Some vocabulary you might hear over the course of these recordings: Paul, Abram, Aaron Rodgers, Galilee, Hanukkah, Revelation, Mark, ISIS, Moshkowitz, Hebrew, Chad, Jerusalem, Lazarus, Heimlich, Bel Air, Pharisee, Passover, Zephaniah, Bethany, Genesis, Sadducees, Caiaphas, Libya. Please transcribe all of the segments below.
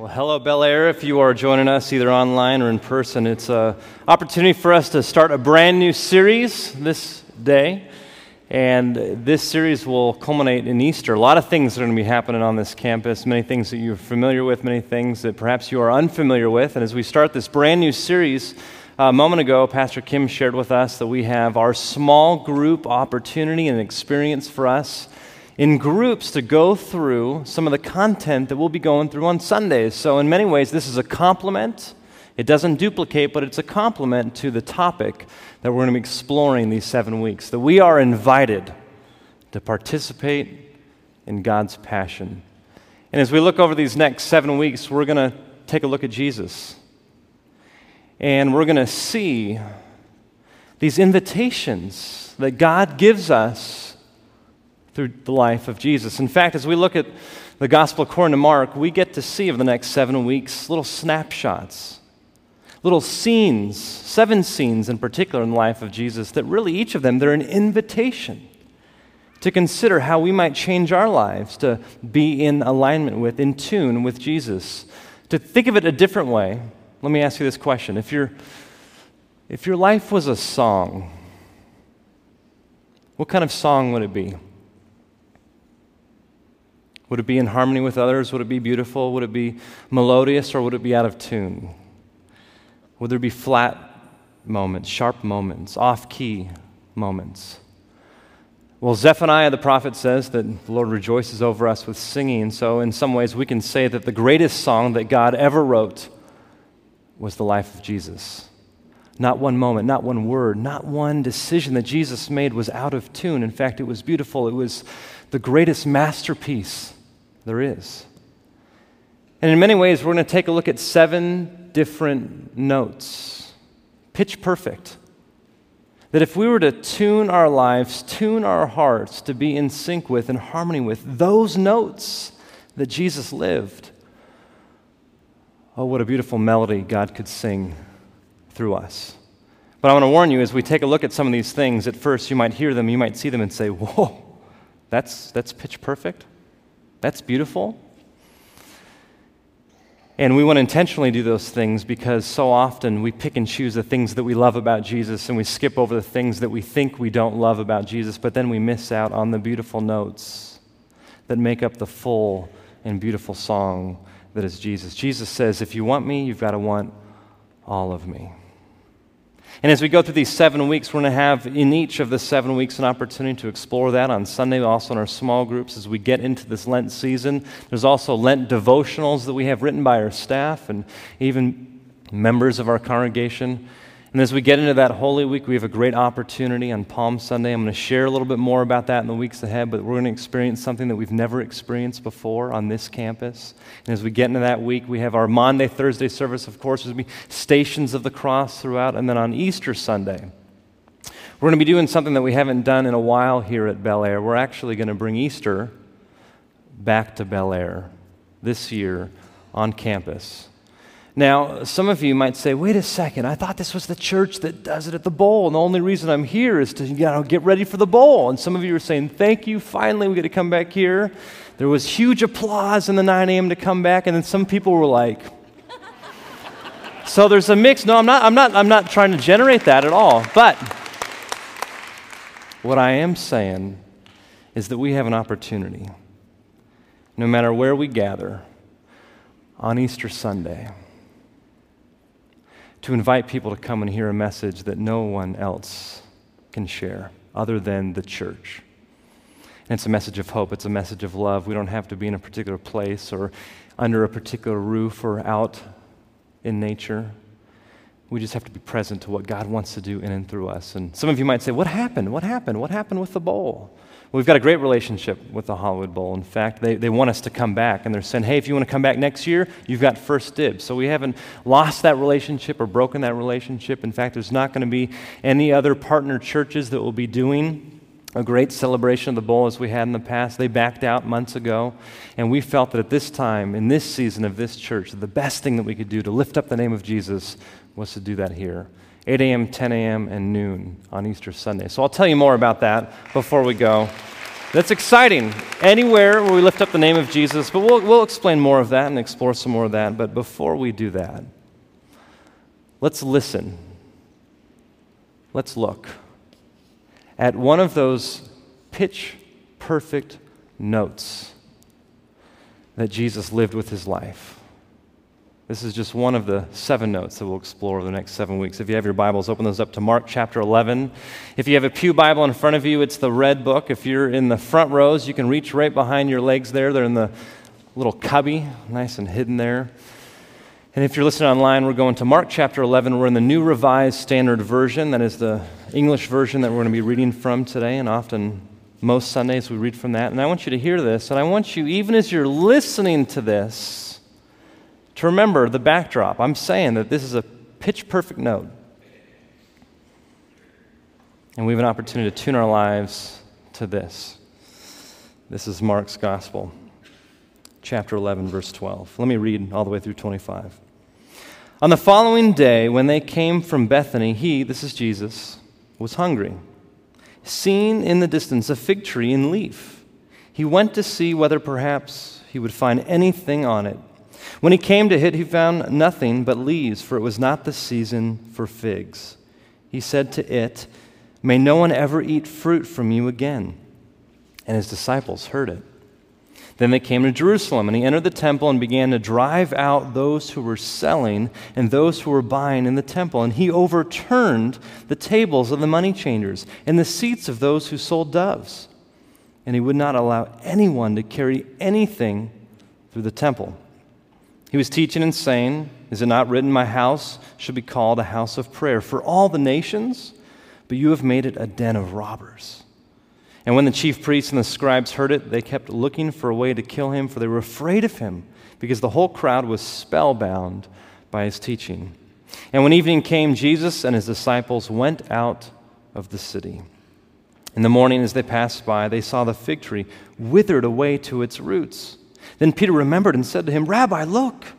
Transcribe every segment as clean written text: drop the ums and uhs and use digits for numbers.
Well, hello, Bel Air. If you are joining us either online or in person, it's an opportunity for us to start a brand new series this day, and this series will culminate in Easter. A lot of things are going to be happening on this campus, many things that you're familiar with, many things that perhaps you are unfamiliar with, and as we start this brand new series, a moment ago, Pastor Kim shared with us that we have our small group opportunity and experience for us in groups to go through some of the content that we'll be going through on Sundays. So in many ways, this is a complement. It doesn't duplicate, but it's a complement to the topic that we're going to be exploring these 7 weeks, that we are invited to participate in God's passion. And as we look over these next 7 weeks, we're going to take a look at Jesus. And we're going to see these invitations that God gives us through the life of Jesus. In fact, as we look at the Gospel according to Mark, we get to see over the next 7 weeks little snapshots, little scenes, 7 scenes in particular in the life of Jesus that really each of them, they're an invitation to consider how we might change our lives to be in alignment with, in tune with Jesus. To think of it a different way, let me ask you this question. If your life was a song, what kind of song would it be? Would it be in harmony with others? Would it be beautiful? Would it be melodious, or would it be out of tune? Would there be flat moments, sharp moments, off-key moments? Well, Zephaniah the prophet says that the Lord rejoices over us with singing, so in some ways we can say that the greatest song that God ever wrote was the life of Jesus. Not one moment, not one word, not one decision that Jesus made was out of tune. In fact, it was beautiful. It was the greatest masterpiece there is. And in many ways, we're going to take a look at 7 different notes, pitch perfect, that if we were to tune our lives, tune our hearts to be in sync with and harmony with those notes that Jesus lived, oh, what a beautiful melody God could sing through us. But I want to warn you, as we take a look at some of these things, at first you might hear them, you might see them and say, whoa, that's pitch perfect. That's beautiful. And we want to intentionally do those things because so often we pick and choose the things that we love about Jesus and we skip over the things that we think we don't love about Jesus, but then we miss out on the beautiful notes that make up the full and beautiful song that is Jesus. Jesus says, if you want me, you've got to want all of me. And as we go through these 7 weeks, we're going to have in each of the 7 weeks an opportunity to explore that on Sunday, also in our small groups as we get into this Lent season. There's also Lent devotionals that we have written by our staff and even members of our congregation. And as we get into that Holy Week, we have a great opportunity on Palm Sunday. I'm going to share a little bit more about that in the weeks ahead, but we're going to experience something that we've never experienced before on this campus. And as we get into that week, we have our Monday, Thursday service, of course, there's going to be Stations of the Cross throughout, and then on Easter Sunday, we're going to be doing something that we haven't done in a while here at Bel Air. We're actually going to bring Easter back to Bel Air this year on campus. Now, some of you might say, wait a second, I thought this was the church that does it at the bowl, and the only reason I'm here is to, get ready for the bowl. And some of you are saying, thank you, finally we get to come back here. There was huge applause in the 9 a.m. to come back, and then some people were like, so there's a mix. No, I'm not trying to generate that at all, but what I am saying is that we have an opportunity, no matter where we gather on Easter Sunday, to invite people to come and hear a message that no one else can share other than the church. And it's a message of hope. It's a message of love. We don't have to be in a particular place or under a particular roof or out in nature. We just have to be present to what God wants to do in and through us. And some of you might say, what happened? What happened? What happened with the bowl? Well, we've got a great relationship with the Hollywood Bowl. In fact, they want us to come back, and they're saying, hey, if you want to come back next year, you've got first dibs. So we haven't lost that relationship or broken that relationship. In fact, there's not going to be any other partner churches that will be doing a great celebration of the bowl as we had in the past. They backed out months ago, and we felt that at this time, in this season of this church, the best thing that we could do to lift up the name of Jesus was to do that here. 8 a.m., 10 a.m., and noon on Easter Sunday. So I'll tell you more about that before we go That's exciting. Anywhere where we lift up the name of Jesus, but we'll explain more of that and explore some more of that. But before we do that, let's listen. Let's look at one of those pitch-perfect notes that Jesus lived with his life. This is just one of the 7 notes that we'll explore over the next 7 weeks. If you have your Bibles, open those up to Mark chapter 11. If you have a pew Bible in front of you, it's the red book. If you're in the front rows, you can reach right behind your legs there. They're in the little cubby, nice and hidden there. And if you're listening online, we're going to Mark chapter 11. We're in the New Revised Standard Version. That is the English version that we're going to be reading from today, and often most Sundays we read from that. And I want you to hear this, and I want you, even as you're listening to this, to remember the backdrop. I'm saying that this is a pitch-perfect note. And we have an opportunity to tune our lives to this. This is Mark's Gospel, chapter 11, verse 12. Let me read all the way through 25. On the following day, when they came from Bethany, he, this is Jesus, was hungry. Seeing in the distance a fig tree in leaf, he went to see whether perhaps he would find anything on it. When he came to it, he found nothing but leaves, for it was not the season for figs. He said to it, "May no one ever eat fruit from you again." And his disciples heard it. Then they came to Jerusalem, and he entered the temple and began to drive out those who were selling and those who were buying in the temple. And he overturned the tables of the money changers and the seats of those who sold doves. And he would not allow anyone to carry anything through the temple. He was teaching and saying, "Is it not written, 'My house should be called a house of prayer for all the nations'? But you have made it a den of robbers." And when the chief priests and the scribes heard it, they kept looking for a way to kill him, for they were afraid of him, because the whole crowd was spellbound by his teaching. And when evening came, Jesus and his disciples went out of the city. In the morning, as they passed by, they saw the fig tree withered away to its roots. Then Peter remembered and said to him, "Rabbi, look,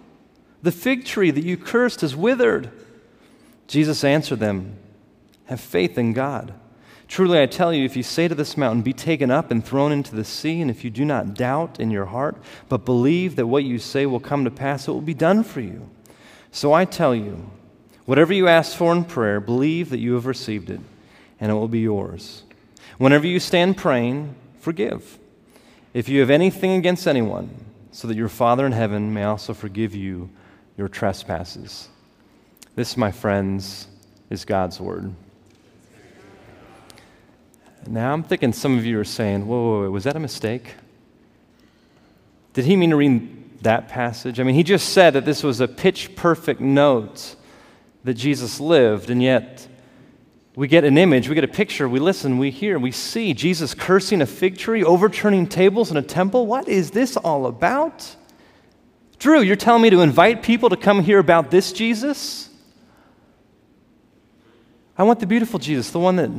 the fig tree that you cursed is withered." Jesus answered them, "Have faith in God. Truly I tell you, if you say to this mountain, 'Be taken up and thrown into the sea,' and if you do not doubt in your heart, but believe that what you say will come to pass, it will be done for you. So I tell you, whatever you ask for in prayer, believe that you have received it, and it will be yours. Whenever you stand praying, forgive, if you have anything against anyone, so that your Father in heaven may also forgive you your trespasses." This, my friends, is God's word. Now, I'm thinking some of you are saying, whoa, was that a mistake? Did he mean to read that passage? I mean, he just said that this was a pitch-perfect note that Jesus lived, and yet we get an image, we get a picture, we listen, we hear, we see Jesus cursing a fig tree, overturning tables in a temple. What is this all about? Drew, you're telling me to invite people to come hear about this Jesus? I want the beautiful Jesus, the one that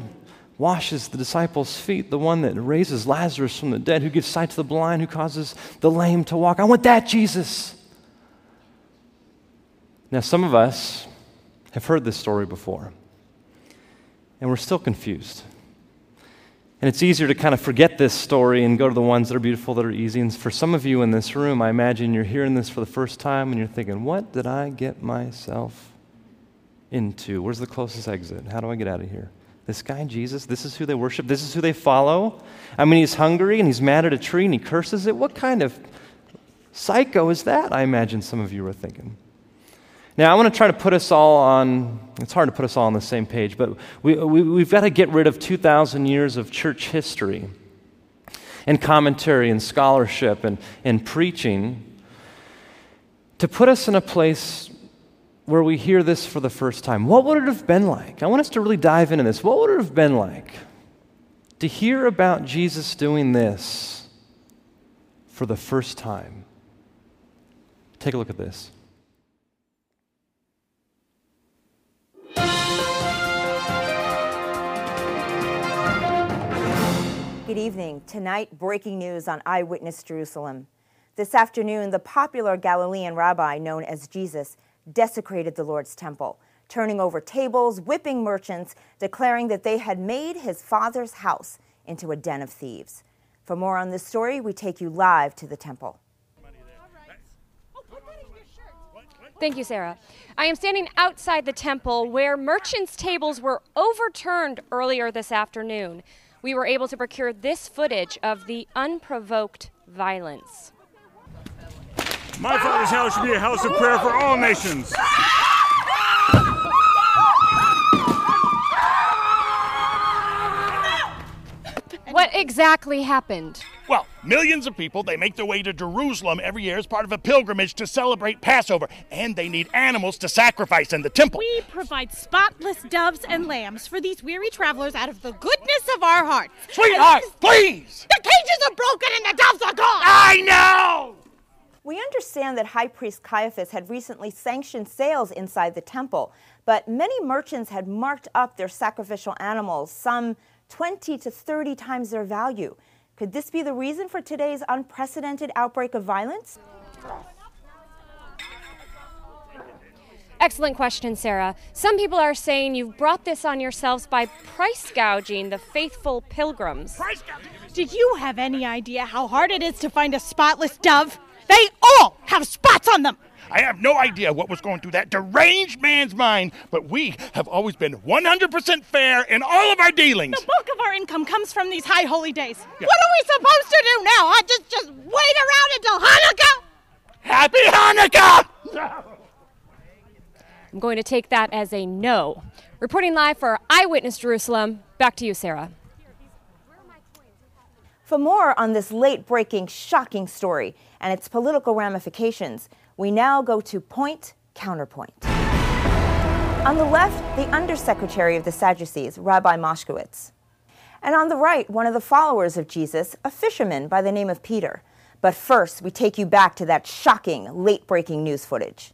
washes the disciples' feet, the one that raises Lazarus from the dead, who gives sight to the blind, who causes the lame to walk. I want that Jesus. Now, some of us have heard this story before, and we're still confused. And it's easier to kind of forget this story and go to the ones that are beautiful, that are easy. And for some of you in this room, I imagine you're hearing this for the first time and you're thinking, what did I get myself into? Where's the closest exit? How do I get out of here? This guy, Jesus, this is who they worship. This is who they follow. I mean, he's hungry and he's mad at a tree and he curses it. What kind of psycho is that? I imagine some of you are thinking. Now, I want to try to put us all on, it's hard to put us all on the same page, but we've got to get rid of 2,000 years of church history and commentary and scholarship and preaching to put us in a place where we hear this for the first time. What would it have been like? I want us to really dive into this. What would it have been like to hear about Jesus doing this for the first time? Take a look at this. Good evening. Tonight, breaking news on Eyewitness Jerusalem. This afternoon, the popular Galilean rabbi known as Jesus desecrated the Lord's temple, turning over tables, whipping merchants, declaring that they had made his Father's house into a den of thieves. For more on this story, we take you live to the temple. Thank you, Sarah. I am standing outside the temple where merchants' tables were overturned earlier this afternoon. We were able to procure this footage of the unprovoked violence. My Father's house should be a house of prayer for all nations. What exactly happened? Well, millions of people, they make their way to Jerusalem every year as part of a pilgrimage to celebrate Passover, and they need animals to sacrifice in the temple. We provide spotless doves and lambs for these weary travelers out of the goodness of our hearts. Sweetheart, please! The cages are broken and the doves are gone! I know! We understand that High Priest Caiaphas had recently sanctioned sales inside the temple, but many merchants had marked up their sacrificial animals, some 20 to 30 times their value. Could this be the reason for today's unprecedented outbreak of violence? Excellent question, Sarah. Some people are saying you've brought this on yourselves by price gouging the faithful pilgrims. Did you have any idea how hard it is to find a spotless dove? They all have spots on them. I have no idea what was going through that deranged man's mind, but we have always been 100% fair in all of our dealings. The bulk of our income comes from these high holy days. Yeah. What are we supposed to do now? I just wait around until Hanukkah? Happy Hanukkah! No. I'm going to take that as a no. Reporting live for Eyewitness Jerusalem, back to you, Sarah. For more on this late-breaking, shocking story and its political ramifications, we now go to Point Counterpoint. On the left, the undersecretary of the Sadducees, Rabbi Moshkowitz. And on the right, one of the followers of Jesus, a fisherman by the name of Peter. But first, we take you back to that shocking, late-breaking news footage.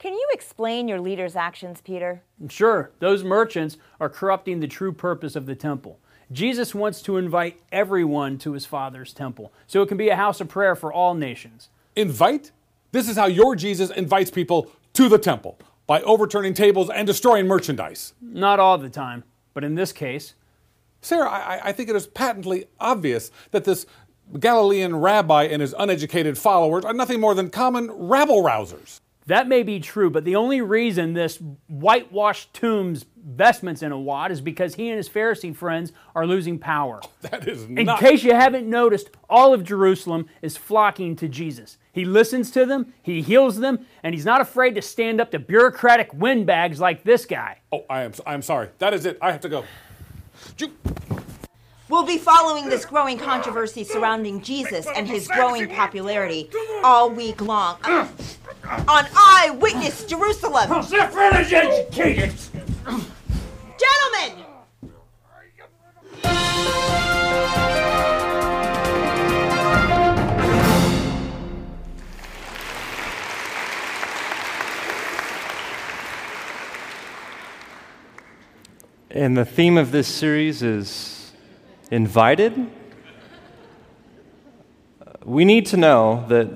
Can you explain your leader's actions, Peter? Sure. Those merchants are corrupting the true purpose of the temple. Jesus wants to invite everyone to his Father's temple, so it can be a house of prayer for all nations. Invite? This is how your Jesus invites people to the temple, by overturning tables and destroying merchandise. Not all the time, but in this case. Sarah, I think it is patently obvious that this Galilean rabbi and his uneducated followers are nothing more than common rabble-rousers. That may be true, but the only reason this whitewashed tomb's vestments in a wad is because he and his Pharisee friends are losing power. Oh, that is nuts. In case you haven't noticed, all of Jerusalem is flocking to Jesus. He listens to them, he heals them, and he's not afraid to stand up to bureaucratic windbags like this guy. Oh, I am sorry. That is it. I have to go. We'll be following this growing controversy surrounding Jesus and his growing popularity all week long. On Eyewitness Jerusalem! Gentlemen! And the theme of this series is invited. We need to know that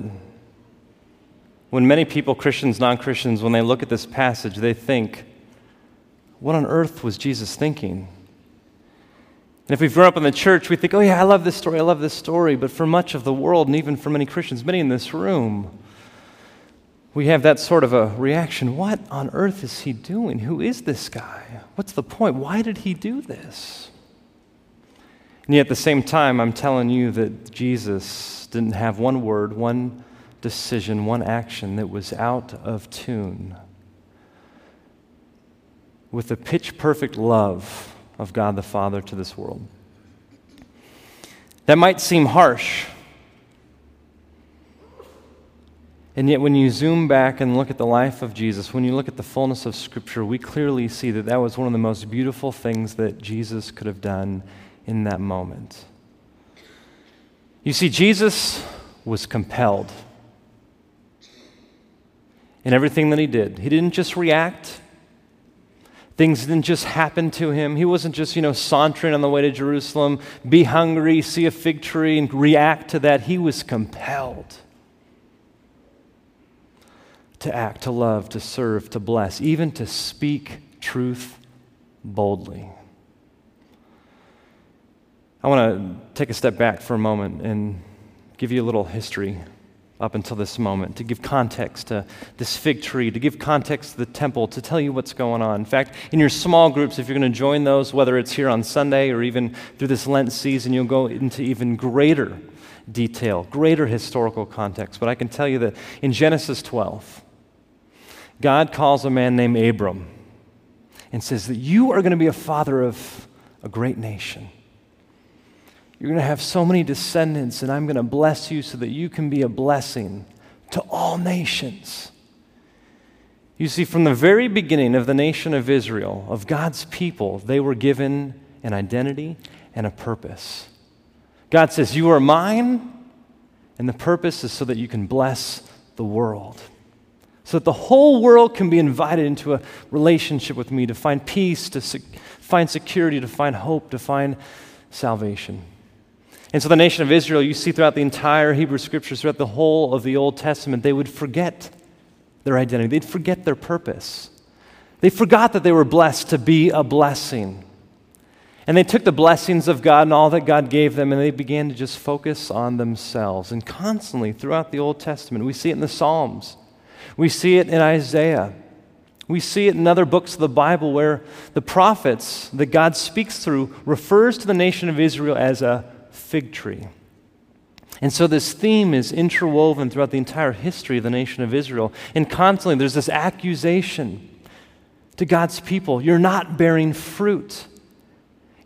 when many people, Christians, non-Christians, when they look at this passage, they think, what on earth was Jesus thinking? And if we've grown up in the church, we think, oh yeah, I love this story. But for much of the world, and even for many Christians, many in this room, we have that sort of a reaction. What on earth is he doing? Who is this guy? What's the point? Why did he do this? And yet at the same time, I'm telling you that Jesus didn't have one word, one decision, one action that was out of tune with the pitch-perfect love of God the Father to this world. That might seem harsh, and yet when you zoom back and look at the life of Jesus, when you look at the fullness of Scripture, we clearly see that that was one of the most beautiful things that Jesus could have done in that moment. You see, Jesus was compelled. In everything that he did, he didn't just react. Things didn't just happen to him. He wasn't just, sauntering on the way to Jerusalem, be hungry, see a fig tree, and react to that. He was compelled to act, to love, to serve, to bless, even to speak truth boldly. I want to take a step back for a moment and give you a little history up until this moment, to give context to this fig tree, to give context to the temple, to tell you what's going on. In fact, in your small groups, if you're going to join those, whether it's here on Sunday or even through this Lent season, you'll go into even greater detail, greater historical context. But I can tell you that in Genesis 12, God calls a man named Abram and says that you are going to be a father of a great nation. You're going to have so many descendants, and I'm going to bless you so that you can be a blessing to all nations. You see, from the very beginning of the nation of Israel, of God's people, they were given an identity and a purpose. God says, you are mine, and the purpose is so that you can bless the world, so that the whole world can be invited into a relationship with me to find peace, to find security, to find hope, to find salvation. And so the nation of Israel, you see throughout the entire Hebrew Scriptures, throughout the whole of the Old Testament, they would forget their identity. They'd forget their purpose. They forgot that they were blessed to be a blessing. And they took the blessings of God and all that God gave them, and they began to just focus on themselves. And constantly throughout the Old Testament, we see it in the Psalms. We see it in Isaiah. We see it in other books of the Bible where the prophets that God speaks through refers to the nation of Israel as a fig tree. And so this theme is interwoven throughout the entire history of the nation of Israel. And constantly there's this accusation to God's people. You're not bearing fruit.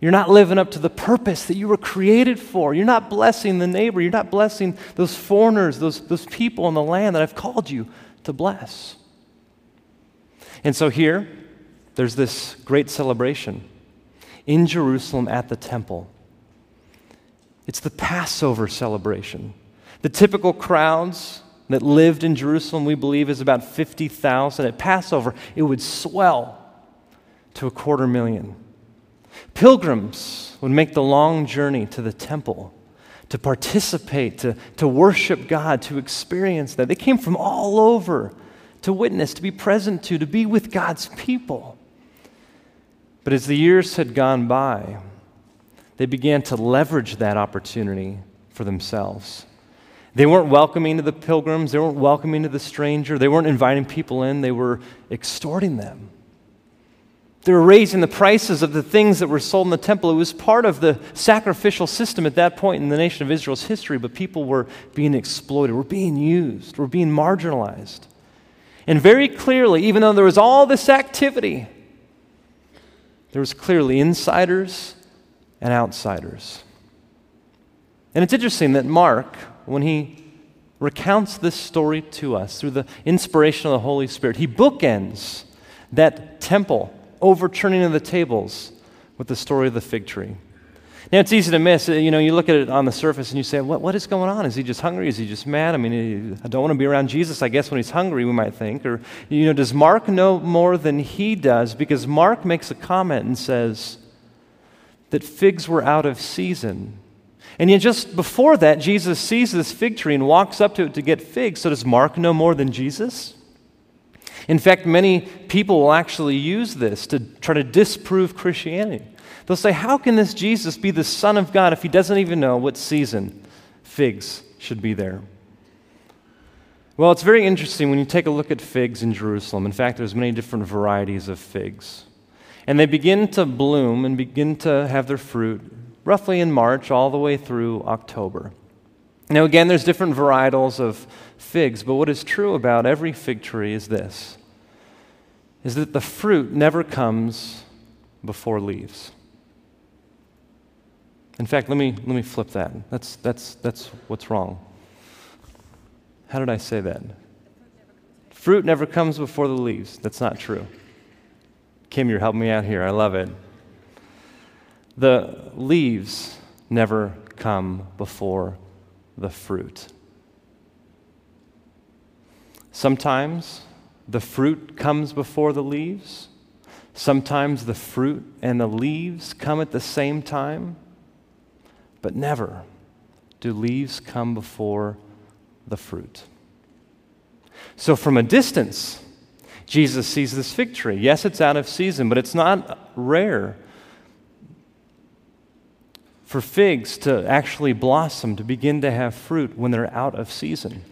You're not living up to the purpose that you were created for. You're not blessing the neighbor. You're not blessing those foreigners, those people in the land that I've called you to bless. And so here, there's this great celebration in Jerusalem at the temple. It's the Passover celebration. The typical crowds that lived in Jerusalem, we believe, is about 50,000. At Passover, it would swell to 250,000. Pilgrims would make the long journey to the temple to participate, to worship God, to experience that. They came from all over to witness, to be present to be with God's people. But as the years had gone by, they began to leverage that opportunity for themselves. They weren't welcoming to the pilgrims. They weren't welcoming to the stranger. They weren't inviting people in. They were extorting them. They were raising the prices of the things that were sold in the temple. It was part of the sacrificial system at that point in the nation of Israel's history, but people were being exploited, were being used, were being marginalized. And very clearly, even though there was all this activity, there was clearly insiders and outsiders. And it's interesting that Mark, when he recounts this story to us through the inspiration of the Holy Spirit, he bookends that temple overturning of the tables with the story of the fig tree. Now, it's easy to miss. You know, you look at it on the surface and you say, what is going on? Is he just hungry? Is he just mad? I mean, I don't want to be around Jesus, I guess, when he's hungry, we might think. Or, you know, does Mark know more than he does? Because Mark makes a comment and says that figs were out of season. And yet just before that, Jesus sees this fig tree and walks up to it to get figs. So does Mark know more than Jesus? In fact, many people will actually use this to try to disprove Christianity. They'll say, how can this Jesus be the Son of God if he doesn't even know what season figs should be there? Well, it's very interesting when you take a look at figs in Jerusalem. In fact, there's many different varieties of figs. And they begin to bloom and begin to have their fruit roughly in March all the way through October. Now, again, there's different varietals of figs, but what is true about every fig tree is this, is that the fruit never comes before leaves. In fact, let me flip that. That's what's wrong. How did I say that? Fruit never comes before the leaves. That's not true. Kim, you're helping me out here. I love it. The leaves never come before the fruit. Sometimes the fruit comes before the leaves. Sometimes the fruit and the leaves come at the same time. But never do leaves come before the fruit. So from a distance, Jesus sees this fig tree. Yes, it's out of season, but it's not rare for figs to actually blossom, to begin to have fruit when they're out of season.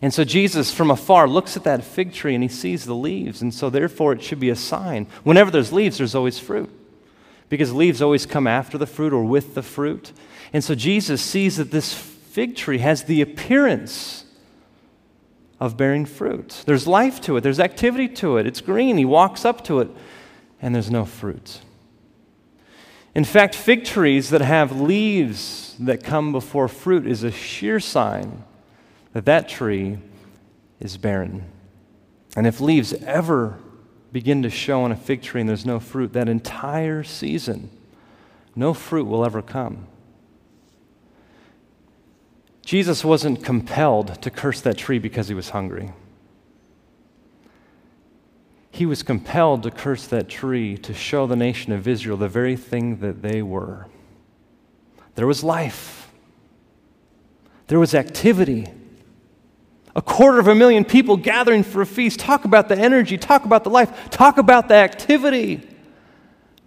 And so Jesus from afar looks at that fig tree and he sees the leaves, and so therefore it should be a sign. Whenever there's leaves, there's always fruit, because leaves always come after the fruit or with the fruit. And so Jesus sees that this fig tree has the appearance of bearing fruit. There's life to it. There's activity to it. It's green. He walks up to it, and there's no fruit. In fact, fig trees that have leaves that come before fruit is a sheer sign that that tree is barren. And if leaves ever begin to show on a fig tree and there's no fruit, that entire season, no fruit will ever come. Jesus wasn't compelled to curse that tree because he was hungry. He was compelled to curse that tree to show the nation of Israel the very thing that they were. There was life. There was activity. 250,000 people gathering for a feast. Talk about the energy. Talk about the life. Talk about the activity.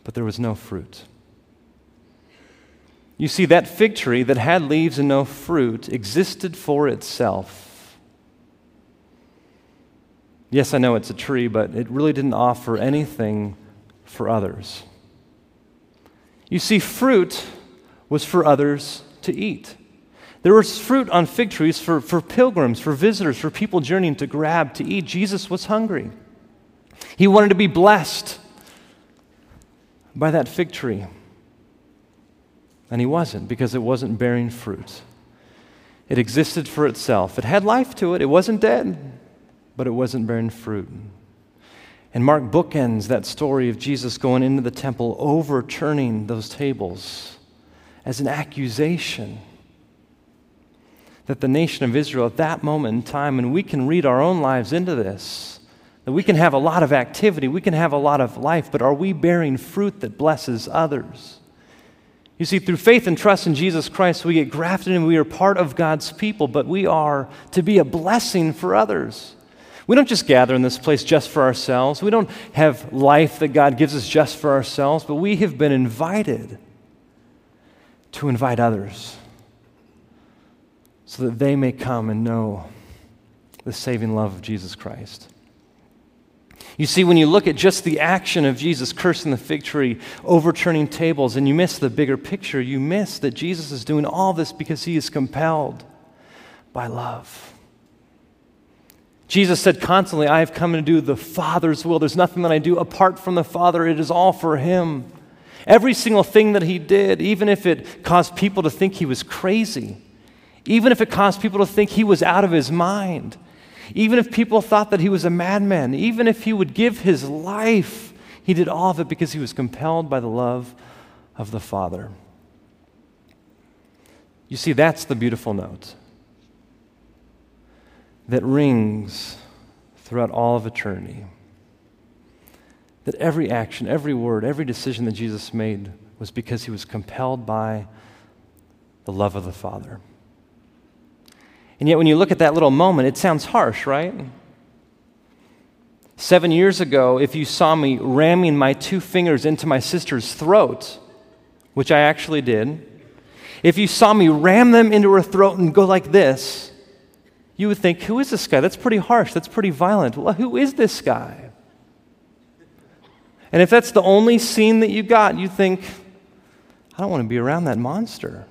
But there was no fruit. You see, that fig tree that had leaves and no fruit existed for itself. Yes, I know it's a tree, but it really didn't offer anything for others. You see, fruit was for others to eat. There was fruit on fig trees for pilgrims, for visitors, for people journeying to grab, to eat. Jesus was hungry. He wanted to be blessed by that fig tree. And he wasn't, because it wasn't bearing fruit. It existed for itself. It had life to it. It wasn't dead, but it wasn't bearing fruit. And Mark bookends that story of Jesus going into the temple, overturning those tables as an accusation that the nation of Israel at that moment in time, and we can read our own lives into this, that we can have a lot of activity, we can have a lot of life, but are we bearing fruit that blesses others? You see, through faith and trust in Jesus Christ, we get grafted and we are part of God's people, but we are to be a blessing for others. We don't just gather in this place just for ourselves. We don't have life that God gives us just for ourselves, but we have been invited to invite others so that they may come and know the saving love of Jesus Christ. You see, when you look at just the action of Jesus cursing the fig tree, overturning tables, and you miss the bigger picture, you miss that Jesus is doing all this because he is compelled by love. Jesus said constantly, I have come to do the Father's will. There's nothing that I do apart from the Father. It is all for him. Every single thing that he did, even if it caused people to think he was crazy, even if it caused people to think he was out of his mind, even if people thought that he was a madman, even if he would give his life, he did all of it because he was compelled by the love of the Father. You see, that's the beautiful note that rings throughout all of eternity. That every action, every word, every decision that Jesus made was because he was compelled by the love of the Father. And yet when you look at that little moment, it sounds harsh, right? 7 years ago, if you saw me ramming my 2 fingers into my sister's throat, which I actually did, if you saw me ram them into her throat and go like this, you would think, who is this guy? That's pretty harsh. That's pretty violent. Well, who is this guy? And if that's the only scene that you got, you think, I don't want to be around that monster.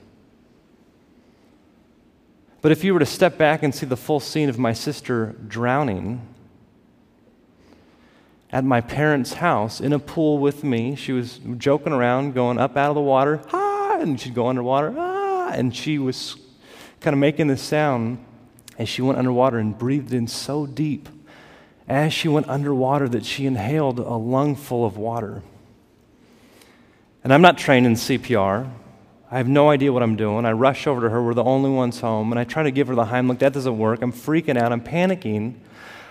But if you were to step back and see the full scene of my sister drowning at my parents' house in a pool with me, she was joking around, going up out of the water, ah, and she'd go underwater, ah, and she was kind of making this sound as she went underwater and breathed in so deep as she went underwater that she inhaled a lungful of water. And I'm not trained in CPR. I have no idea what I'm doing. I rush over to her. We're the only ones home. And I try to give her the Heimlich. That doesn't work. I'm freaking out. I'm panicking.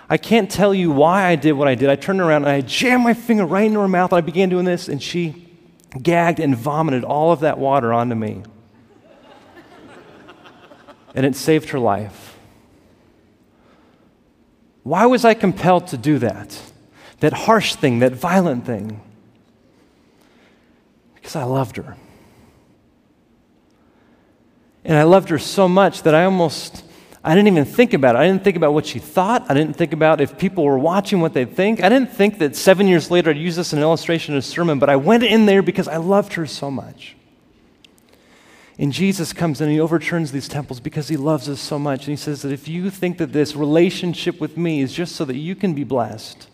I can't tell you why I did what I did. I turned around and I jammed my finger right into her mouth. And I began doing this. And she gagged and vomited all of that water onto me. And it saved her life. Why was I compelled to do that? That harsh thing, that violent thing? Because I loved her. And I loved her so much that I didn't even think about it. I didn't think about what she thought. I didn't think about if people were watching what they'd think. I didn't think that 7 years later I'd use this in an illustration in a sermon, but I went in there because I loved her so much. And Jesus comes in and he overturns these temples because he loves us so much. And he says that if you think that this relationship with me is just so that you can be blessed,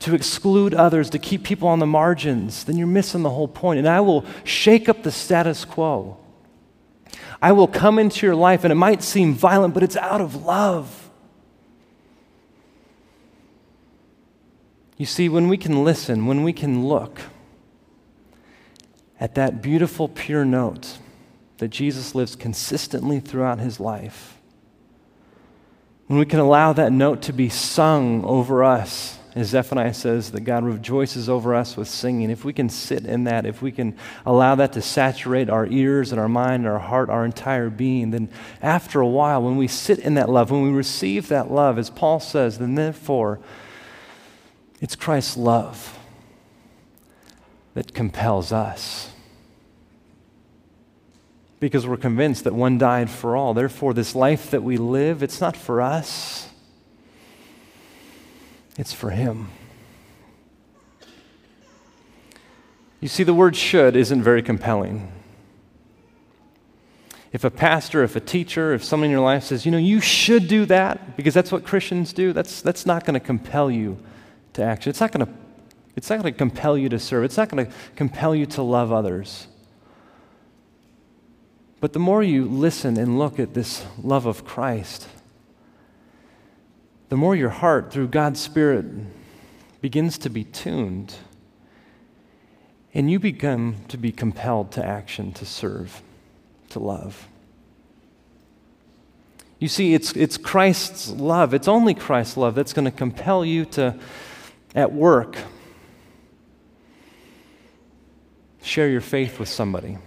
to exclude others, to keep people on the margins, then you're missing the whole point. And I will shake up the status quo. I will come into your life, and it might seem violent, but it's out of love. You see, when we can listen, when we can look at that beautiful, pure note that Jesus lives consistently throughout his life, when we can allow that note to be sung over us, as Zephaniah says, that God rejoices over us with singing. If we can sit in that, if we can allow that to saturate our ears and our mind, our heart, our entire being, then after a while, when we sit in that love, when we receive that love, as Paul says, then therefore, it's Christ's love that compels us. Because we're convinced that one died for all. Therefore, this life that we live, it's not for us. It's for him. You see, the word should isn't very compelling. If a pastor, if a teacher, if someone in your life says, you know, you should do that because that's what Christians do, that's not going to compel you to action. It's not going to compel you to serve. It's not going to compel you to love others. But the more you listen and look at this love of Christ, the more your heart, through God's Spirit, begins to be tuned, and you become to be compelled to action, to serve, to love. You see, it's Christ's love, it's only Christ's love that's going to compel you to, at work, share your faith with somebody.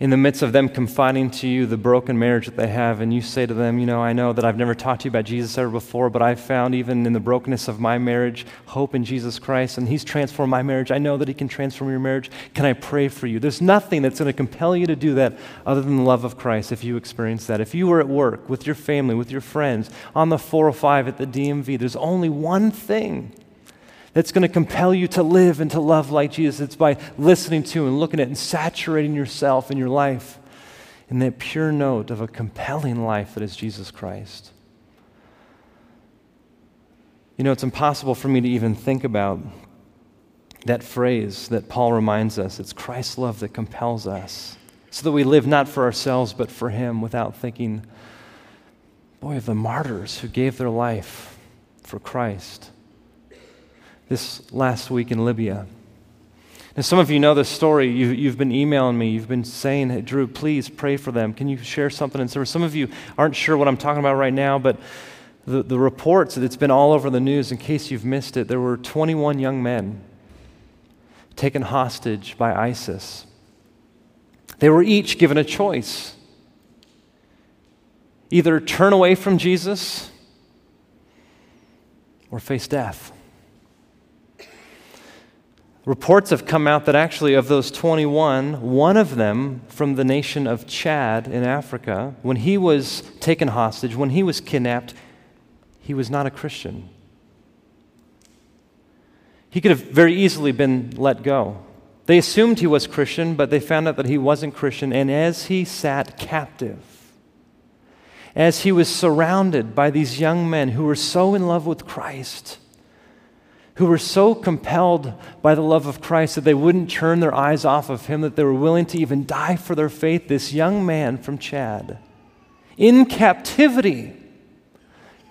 In the midst of them confiding to you the broken marriage that they have, and you say to them, you know, I know that I've never talked to you about Jesus ever before, but I've found even in the brokenness of my marriage, hope in Jesus Christ, and he's transformed my marriage. I know that he can transform your marriage. Can I pray for you? There's nothing that's going to compel you to do that other than the love of Christ if you experience that. If you were at work, with your family, with your friends, on the 405 at the DMV, there's only one thing that's going to compel you to live and to love like Jesus. It's by listening to and looking at and saturating yourself and your life in that pure note of a compelling life that is Jesus Christ. You know, it's impossible for me to even think about that phrase that Paul reminds us. It's Christ's love that compels us so that we live not for ourselves but for him, without thinking, boy, of the martyrs who gave their life for Christ. This last week in Libya. Now, some of you know this story. You've been emailing me. You've been saying, hey, Drew, please pray for them. Can you share something? And so some of you aren't sure what I'm talking about right now, but the reports that it's been all over the news, in case you've missed it, there were 21 young men taken hostage by ISIS. They were each given a choice. Either turn away from Jesus or face death. Reports have come out that actually of those 21, one of them from the nation of Chad in Africa, when he was taken hostage, when he was kidnapped, he was not a Christian. He could have very easily been let go. They assumed he was Christian, but they found out that he wasn't Christian, and as he sat captive, as he was surrounded by these young men who were so in love with Christ, who were so compelled by the love of Christ that they wouldn't turn their eyes off of him, that they were willing to even die for their faith, this young man from Chad, in captivity,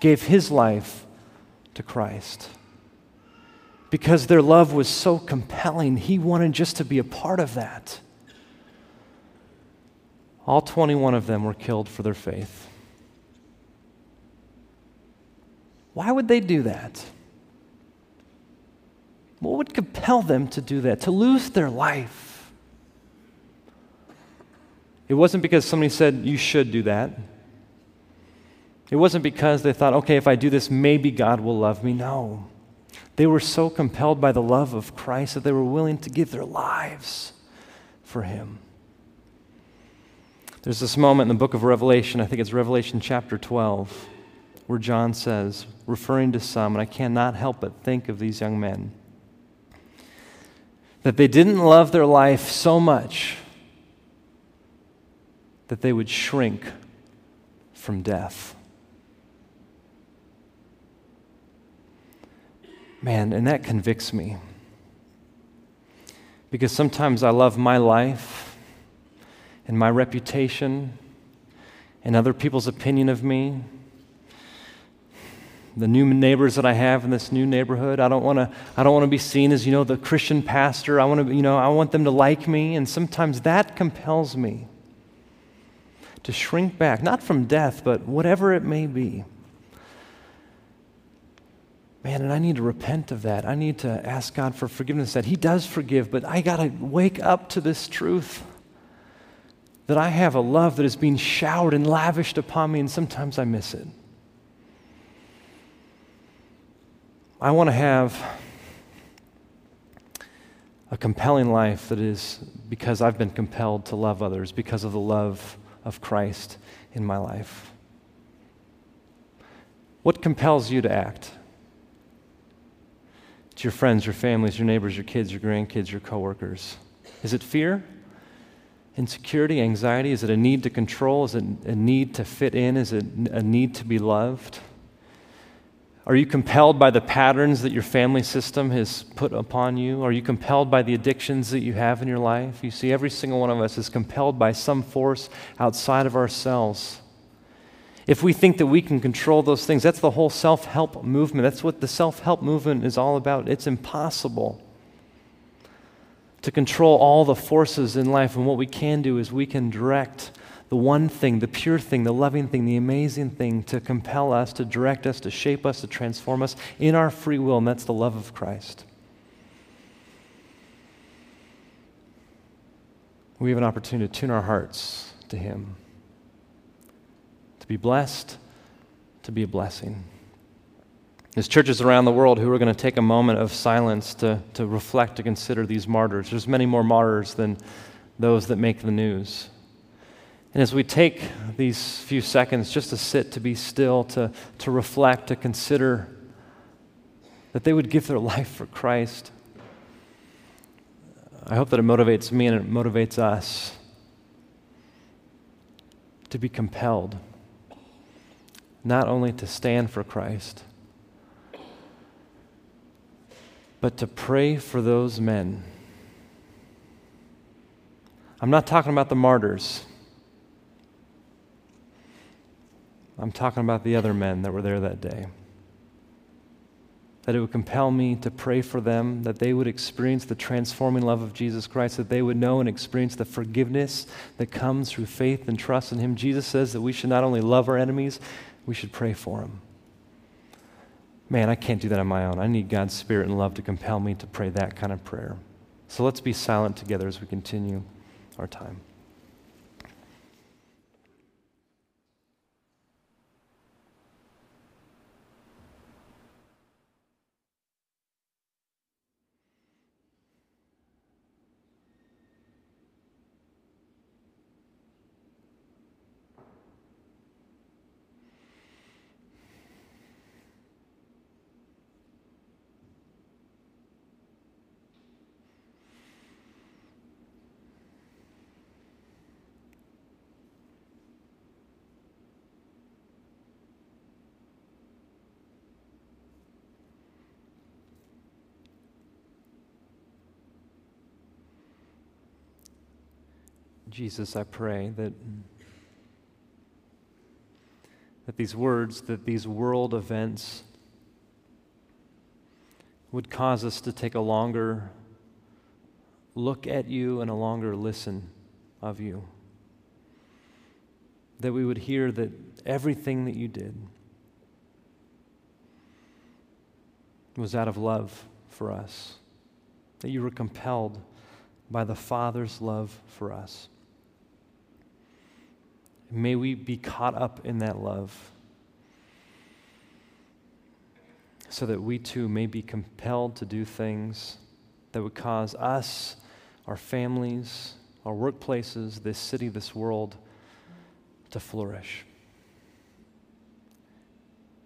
gave his life to Christ. Because their love was so compelling, he wanted just to be a part of that. All 21 of them were killed for their faith. Why would they do that? What would compel them to do that, to lose their life? It wasn't because somebody said, you should do that. It wasn't because they thought, okay, if I do this, maybe God will love me. No. They were so compelled by the love of Christ that they were willing to give their lives for him. There's this moment in the book of Revelation, I think it's Revelation chapter 12, where John says, referring to some, and I cannot help but think of these young men, that they didn't love their life so much that they would shrink from death. Man, and that convicts me. Because sometimes I love my life and my reputation and other people's opinion of me. The new neighbors that I have in this new neighborhood, I don't want to be seen as, the Christian pastor. I want them to like me, and sometimes that compels me to shrink back, not from death, but whatever it may be. Man, and I need to repent of that. I need to ask God for forgiveness that He does forgive, but I got to wake up to this truth that I have a love that is being showered and lavished upon me, and sometimes I miss it. I want to have a compelling life that is because I've been compelled to love others because of the love of Christ in my life. What compels you to act? It's your friends, your families, your neighbors, your kids, your grandkids, your coworkers. Is it fear? Insecurity? Anxiety? Is it a need to control? Is it a need to fit in? Is it a need to be loved? Are you compelled by the patterns that your family system has put upon you? Are you compelled by the addictions that you have in your life? You see, every single one of us is compelled by some force outside of ourselves. If we think that we can control those things, that's the whole self-help movement. That's what the self-help movement is all about. It's impossible to control all the forces in life, and what we can do is we can direct the one thing, the pure thing, the loving thing, the amazing thing to compel us, to direct us, to shape us, to transform us in our free will, and that's the love of Christ. We have an opportunity to tune our hearts to Him, to be blessed, to be a blessing. There's churches around the world who are going to take a moment of silence to reflect, to consider these martyrs. There's many more martyrs than those that make the news. And as we take these few seconds just to sit, to be still, to reflect, to consider that they would give their life for Christ, I hope that it motivates me and it motivates us to be compelled not only to stand for Christ, but to pray for those men. I'm not talking about the martyrs. I'm talking about the other men that were there that day. That it would compel me to pray for them, that they would experience the transforming love of Jesus Christ, that they would know and experience the forgiveness that comes through faith and trust in Him. Jesus says that we should not only love our enemies, we should pray for them. Man, I can't do that on my own. I need God's Spirit and love to compel me to pray that kind of prayer. So let's be silent together as we continue our time. Jesus, I pray that these words, that these world events would cause us to take a longer look at you and a longer listen of you. That we would hear that everything that you did was out of love for us. That you were compelled by the Father's love for us. May we be caught up in that love. so that we too may be compelled to do things that would cause us, our families, our workplaces, this city, this world to flourish.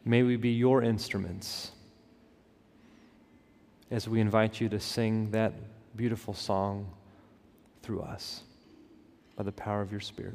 May we be your instruments as we invite you to sing that beautiful song through us by the power of your Spirit.